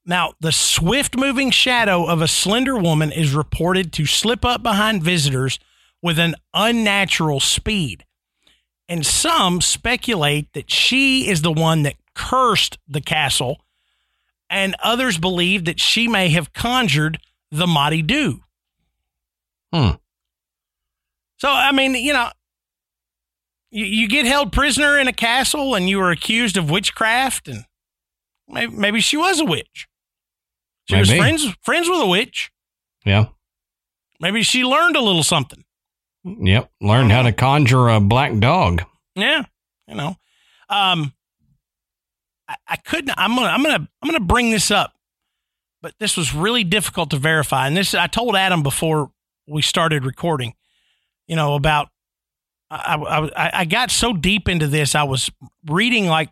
Now, the swift-moving shadow of a slender woman is reported to slip up behind visitors with an unnatural speed, and some speculate that she is the one that cursed the castle, and others believe that she may have conjured the Moddey Dhoo. So, I mean, you get held prisoner in a castle, and you were accused of witchcraft, and maybe she was a witch. She was friends with a witch. Yeah. Maybe she learned a little something. Yep. Learned how to conjure a black dog. Yeah. I couldn't. I'm gonna bring this up. but this was really difficult to verify. And this, I told Adam before we started recording, you know, about, I got so deep into this, I was reading like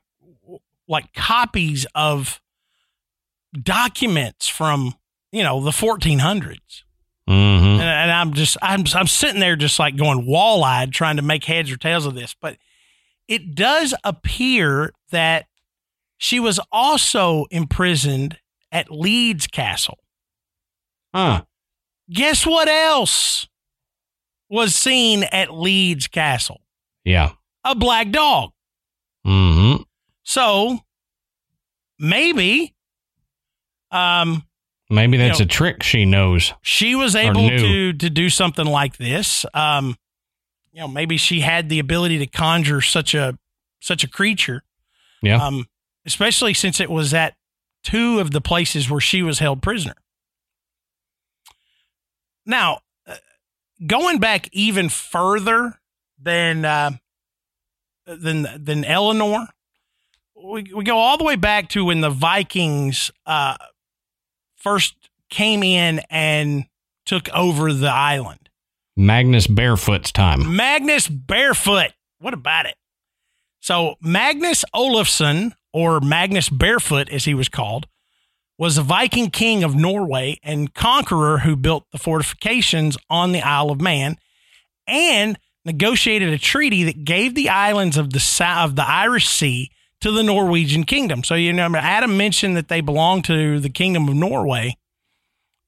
copies of documents from, you know, the 1400s. Mm-hmm. And I'm sitting there just like going wall-eyed trying to make heads or tails of this, but it does appear that she was also imprisoned at Leeds Castle. Huh. Guess what else was seen at Leeds Castle? Yeah. A black dog. Mm-hmm. So maybe that's a trick she knows. She was able to do something like this. You know, maybe she had the ability to conjure such a creature. Yeah. Especially since it was at two of the places where she was held prisoner. Now, going back even further than Eleanor, we go all the way back to when the Vikings first came in and took over the island. Magnus Barefoot's time. Magnus Barefoot. What about it? So Magnus Olafsson, or Magnus Barefoot as he was called, was a Viking king of Norway and conqueror who built the fortifications on the Isle of Man and negotiated a treaty that gave the islands of the Irish Sea to the Norwegian kingdom. So, you know, Adam mentioned that they belong to the kingdom of Norway.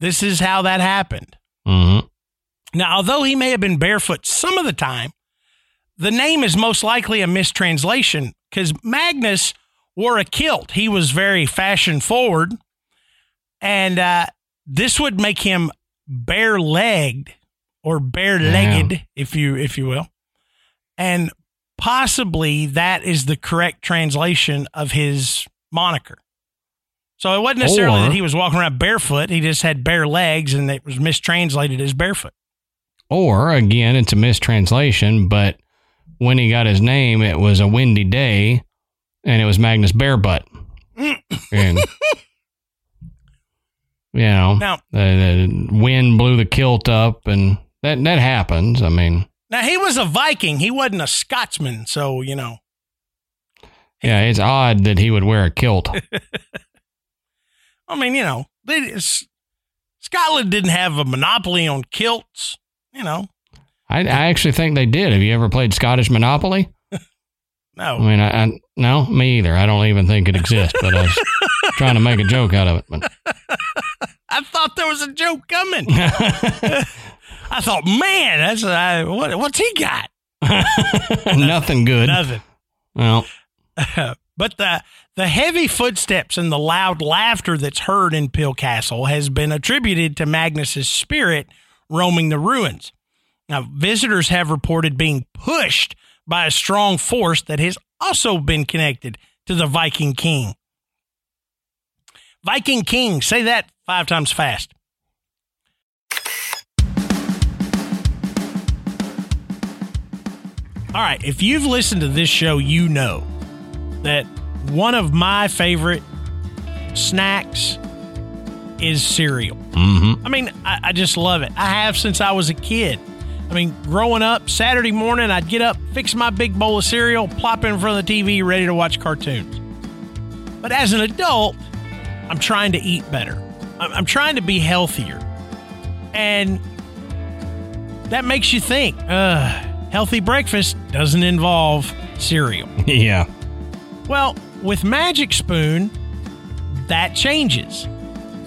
This is how that happened. Mm-hmm. Now, although he may have been barefoot some of the time, the name is most likely a mistranslation because Magnus wore a kilt. He was very fashion forward, and this would make him bare-legged or bare-legged, if you will. And possibly that is the correct translation of his moniker. So it wasn't necessarily that he was walking around barefoot. He just had bare legs, and it was mistranslated as barefoot. Or, again, it's a mistranslation, but when he got his name, it was a windy day, and it was Magnus Barebutt. And, you know, now, the wind blew the kilt up, and that happens. I mean... Now, he was a Viking. He wasn't a Scotsman, so, you know. Yeah, it's odd that he would wear a kilt. I mean, you know, Scotland didn't have a monopoly on kilts, you know. I actually think they did. Have you ever played Scottish Monopoly? No. I mean, no, me either. I don't even think it exists, but I was trying to make a joke out of it. But. I thought there was a joke coming. I thought, man, what's he got? Nothing good. Nothing. Well, but the heavy footsteps and the loud laughter that's heard in Peel Castle has been attributed to Magnus's spirit roaming the ruins. Now, visitors have reported being pushed by a strong force that has also been connected to the Viking king. Viking king, say that 5 times fast. All right, if you've listened to this show, you know that one of my favorite snacks is cereal. Mm-hmm. I mean, I just love it. I have since I was a kid. I mean, growing up, Saturday morning, I'd get up, fix my big bowl of cereal, plop in front of the TV, ready to watch cartoons. But as an adult, I'm trying to eat better. I'm trying to be healthier. And that makes you think, healthy breakfast doesn't involve cereal. Yeah. Well, with Magic Spoon, that changes.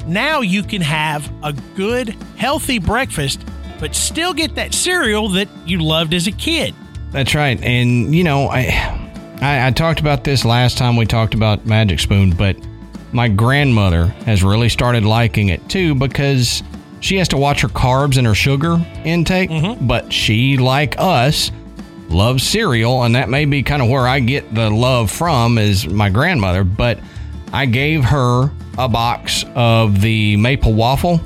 Now you can have a good, healthy breakfast, but still get that cereal that you loved as a kid. That's right. And, you know, I talked about this last time we talked about Magic Spoon, but my grandmother has really started liking it, too, because she has to watch her carbs and her sugar intake, mm-hmm. but she, like us, loves cereal, and that may be kind of where I get the love from is my grandmother, but I gave her a box of the maple waffle,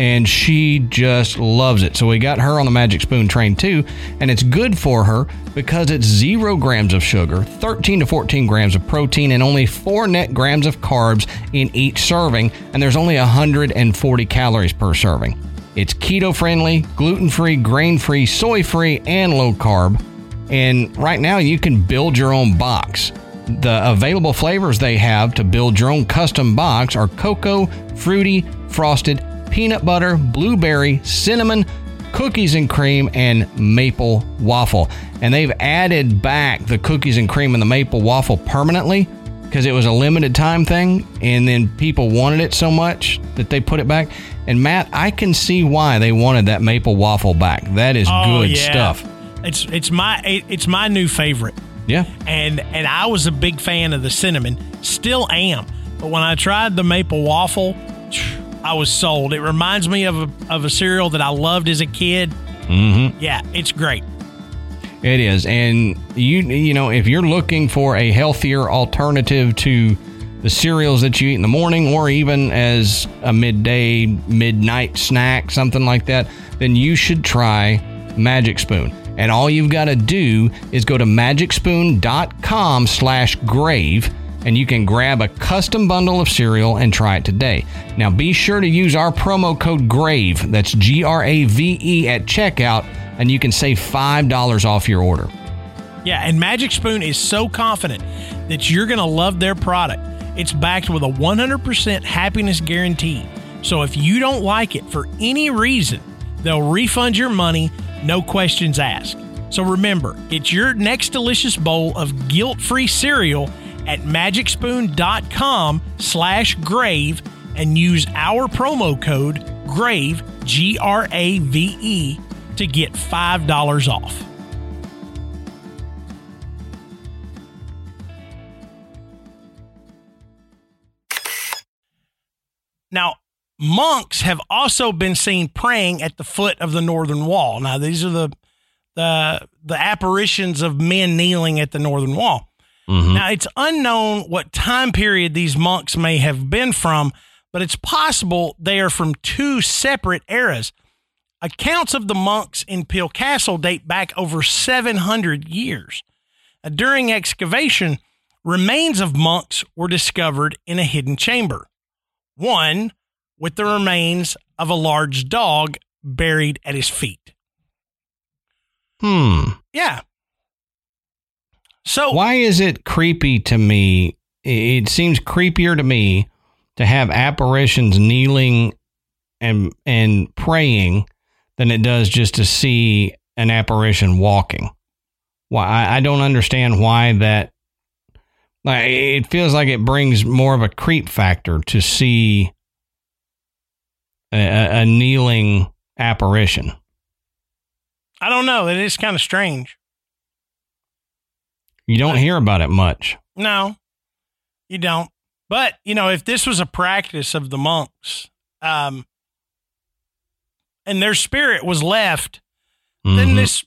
and she just loves it. So we got her on the Magic Spoon train too, and it's good for her because it's 0 grams of sugar, 13 to 14 grams of protein, and only 4 net grams of carbs in each serving, and there's only 140 calories per serving. It's keto-friendly, gluten-free, grain-free, soy-free, and low-carb. And right now, you can build your own box. The available flavors they have to build your own custom box are cocoa, fruity, frosted, peanut butter, blueberry, cinnamon, cookies and cream, and maple waffle. And they've added back the cookies and cream and the maple waffle permanently because it was a limited time thing, and then people wanted it so much that they put it back. And Matt, I can see why they wanted that maple waffle back. That is good stuff. It's my new favorite. Yeah. And I was a big fan of the cinnamon, still am. But when I tried the maple waffle, I was sold. It reminds me of a cereal that I loved as a kid. Mm-hmm. Yeah, it's great. It is. And you know, if you're looking for a healthier alternative to the cereals that you eat in the morning or even as a midnight snack, something like that, then you should try Magic Spoon. And all you've got to do is go to magicspoon.com/grave, and you can grab a custom bundle of cereal and try it today. Now, be sure to use our promo code GRAVE, that's GRAVE, at checkout, and you can save $5 off your order. Yeah, and Magic Spoon is so confident that you're going to love their product. It's backed with a 100% happiness guarantee. So if you don't like it for any reason, they'll refund your money, no questions asked. So remember, get your next delicious bowl of guilt-free cereal at magicspoon.com/grave and use our promo code GRAVE, GRAVE, to get $5 off. Now, monks have also been seen praying at the foot of the northern wall. Now, these are the apparitions of men kneeling at the northern wall. Mm-hmm. Now, it's unknown what time period these monks may have been from, but it's possible they are from 2 separate eras. Accounts of the monks in Peel Castle date back over 700 years. During excavation, remains of monks were discovered in a hidden chamber. One with the remains of a large dog buried at his feet. Yeah. So why is it creepy to me? It seems creepier to me to have apparitions kneeling and praying than it does just to see an apparition walking. Why? I don't understand why that. Like, it feels like it brings more of a creep factor to see a kneeling apparition. I don't know. It is kind of strange. You don't hear about it much. No, you don't. But, you know, if this was a practice of the monks, and their spirit was left, then this,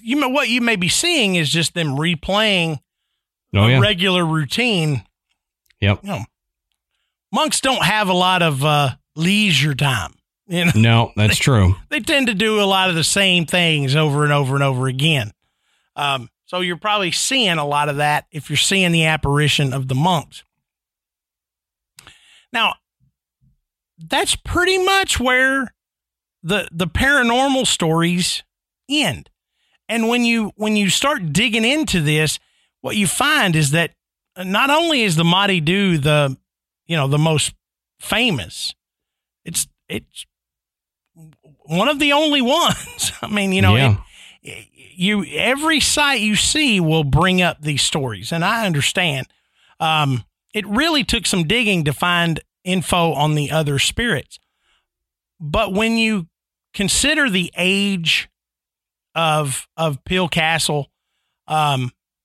you know, what you may be seeing is just them replaying a regular routine. Yep. You know, monks don't have a lot of leisure time. You know? No, that's true. They tend to do a lot of the same things over and over and over again. So you're probably seeing a lot of that if you're seeing the apparition of the monks. Now, that's pretty much where the paranormal stories end. And when you start digging into this, what you find is that not only is the Moddey Dhoo the most famous, it's one of the only ones. I mean, every site you see will bring up these stories, and I understand. It really took some digging to find info on the other spirits, but when you consider the age of Peel Castle,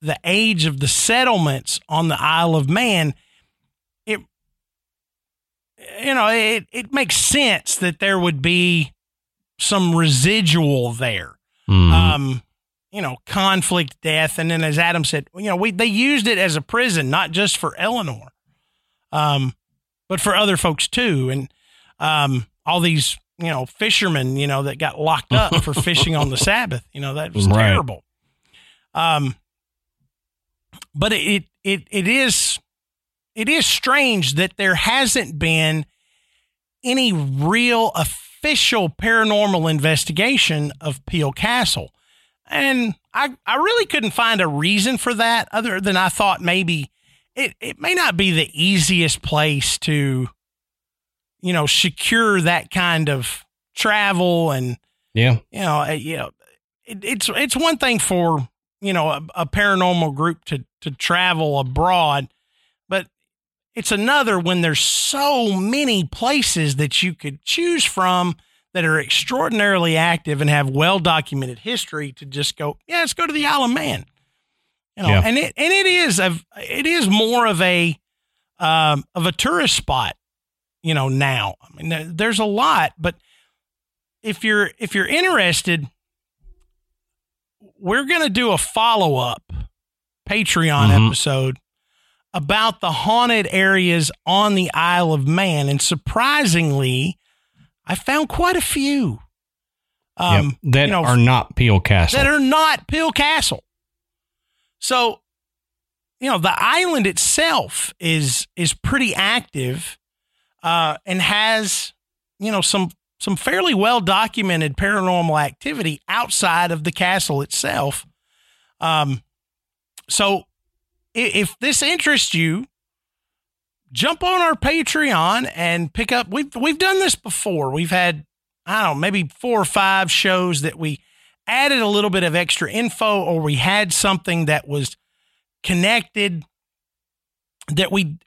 the age of the settlements on the Isle of Man, it makes sense that there would be some residual there. Conflict, death. And then, as Adam said, they used it as a prison, not just for Eleanor, but for other folks too. And all these you know, fishermen, you know, that got locked up for fishing on the Sabbath. You know, that was terrible. But it is strange that there hasn't been any real official paranormal investigation of Peel Castle. And I really couldn't find a reason for that, other than I thought maybe it may not be the easiest place to, you know, secure that kind of travel. And, you know, it's one thing for, you know, a paranormal group to travel abroad, but it's another when there's so many places that you could choose from that are extraordinarily active and have well-documented history to just go, yeah, let's go to the Isle of Man. You know, and it is more of a tourist spot, you know, now. I mean, there's a lot, but if you're interested, we're going to do a follow-up Patreon episode about the haunted areas on the Isle of Man. And surprisingly, I found quite a few that are not Peel Castle. That are not Peel Castle. So, you know, the island itself is pretty active and has, you know, some fairly well-documented paranormal activity outside of the castle itself. So if this interests you, jump on our Patreon and pick up. We've done this before. We've had, I don't know, maybe 4 or 5 shows that we added a little bit of extra info, or we had something that was connected that we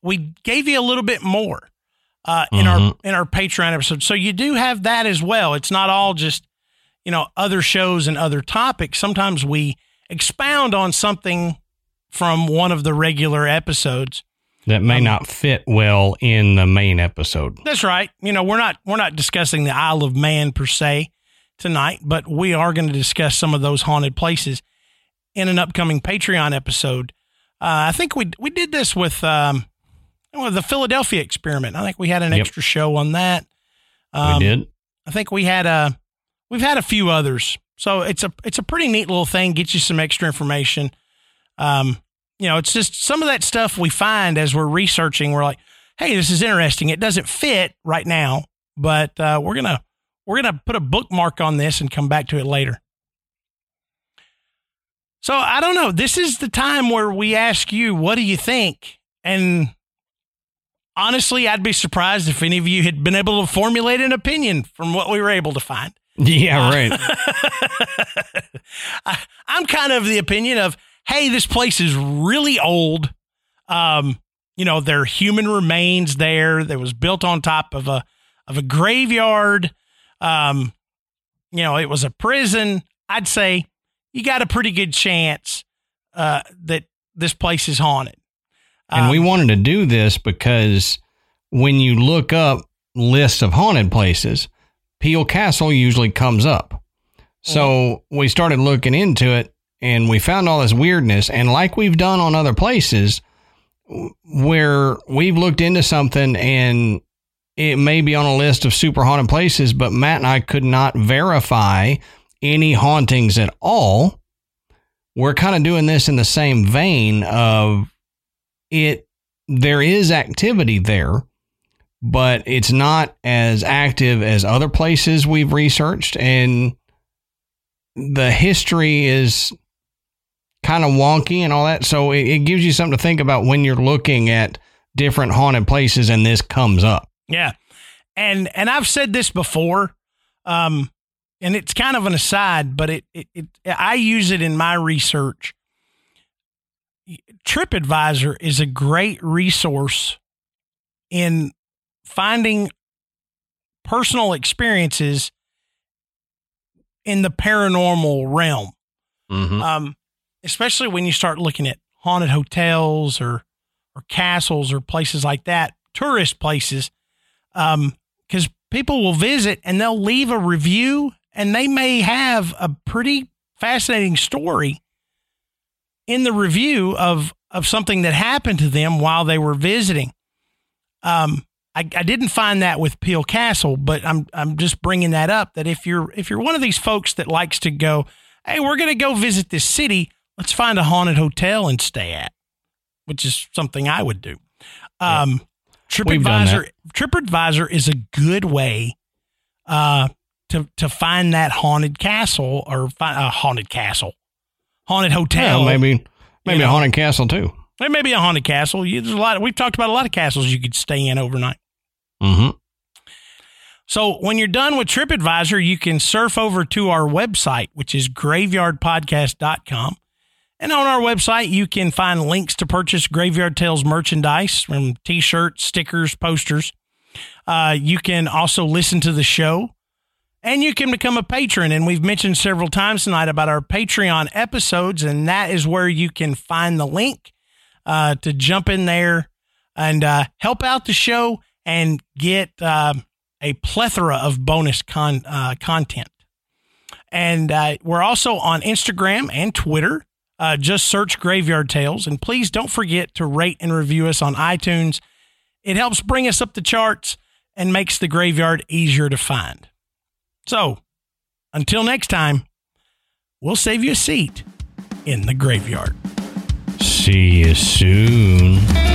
gave you a little bit more in our Patreon episode. So you do have that as well. It's not all just, you know, other shows and other topics. Sometimes we expound on something from one of the regular episodes that may not fit well in the main episode. That's right. You know, we're not discussing the Isle of Man per se tonight, but we are going to discuss some of those haunted places in an upcoming Patreon episode. I think we did this with the Philadelphia experiment. I think we had an extra show on that. We did. I think we've had a few others. So it's a pretty neat little thing. Get you some extra information. You know, it's just some of that stuff we find as we're researching. We're like, hey, this is interesting. It doesn't fit right now, but we're gonna put a bookmark on this and come back to it later. So I don't know. This is the time where we ask you, what do you think? And honestly, I'd be surprised if any of you had been able to formulate an opinion from what we were able to find. Yeah, right. I'm kind of the opinion of, hey, this place is really old. You know, there are human remains there. That was built on top of a graveyard. You know, it was a prison. I'd say you got a pretty good chance that this place is haunted. And we wanted to do this because when you look up lists of haunted places, Peel Castle usually comes up. So we started looking into it, and we found all this weirdness. And like we've done on other places where we've looked into something and it may be on a list of super haunted places, but Matt and I could not verify any hauntings at all. We're kind of doing this in the same vein of it. There is activity there, but it's not as active as other places we've researched. And the history is kind of wonky and all that. So it gives you something to think about when you're looking at different haunted places and this comes up. Yeah. And I've said this before, and it's kind of an aside, but I use it in my research. TripAdvisor is a great resource in finding personal experiences in the paranormal realm. Especially when you start looking at haunted hotels or castles or places like that, tourist places. 'Cause people will visit and they'll leave a review and they may have a pretty fascinating story in the review of something that happened to them while they were visiting. I didn't find that with Peel Castle, but I'm just bringing that up, that if you're one of these folks that likes to go, hey, we're going to go visit this city, let's find a haunted hotel and stay at, which is something I would do. TripAdvisor is a good way to find that haunted castle, or haunted hotel. Yeah, maybe a haunted castle too. There may be a haunted castle. There's a lot. We've talked about a lot of castles you could stay in overnight. Mm-hmm. So when you're done with TripAdvisor, you can surf over to our website, which is graveyardpodcast.com. And on our website, you can find links to purchase Graveyard Tales merchandise, from T-shirts, stickers, posters. You can also listen to the show, and you can become a patron. And we've mentioned several times tonight about our Patreon episodes, and that is where you can find the link to jump in there and help out the show and get a plethora of bonus content. And we're also on Instagram and Twitter. Just search Graveyard Tales, and please don't forget to rate and review us on iTunes. It helps bring us up the charts and makes the graveyard easier to find. So, until next time, we'll save you a seat in the graveyard. See you soon.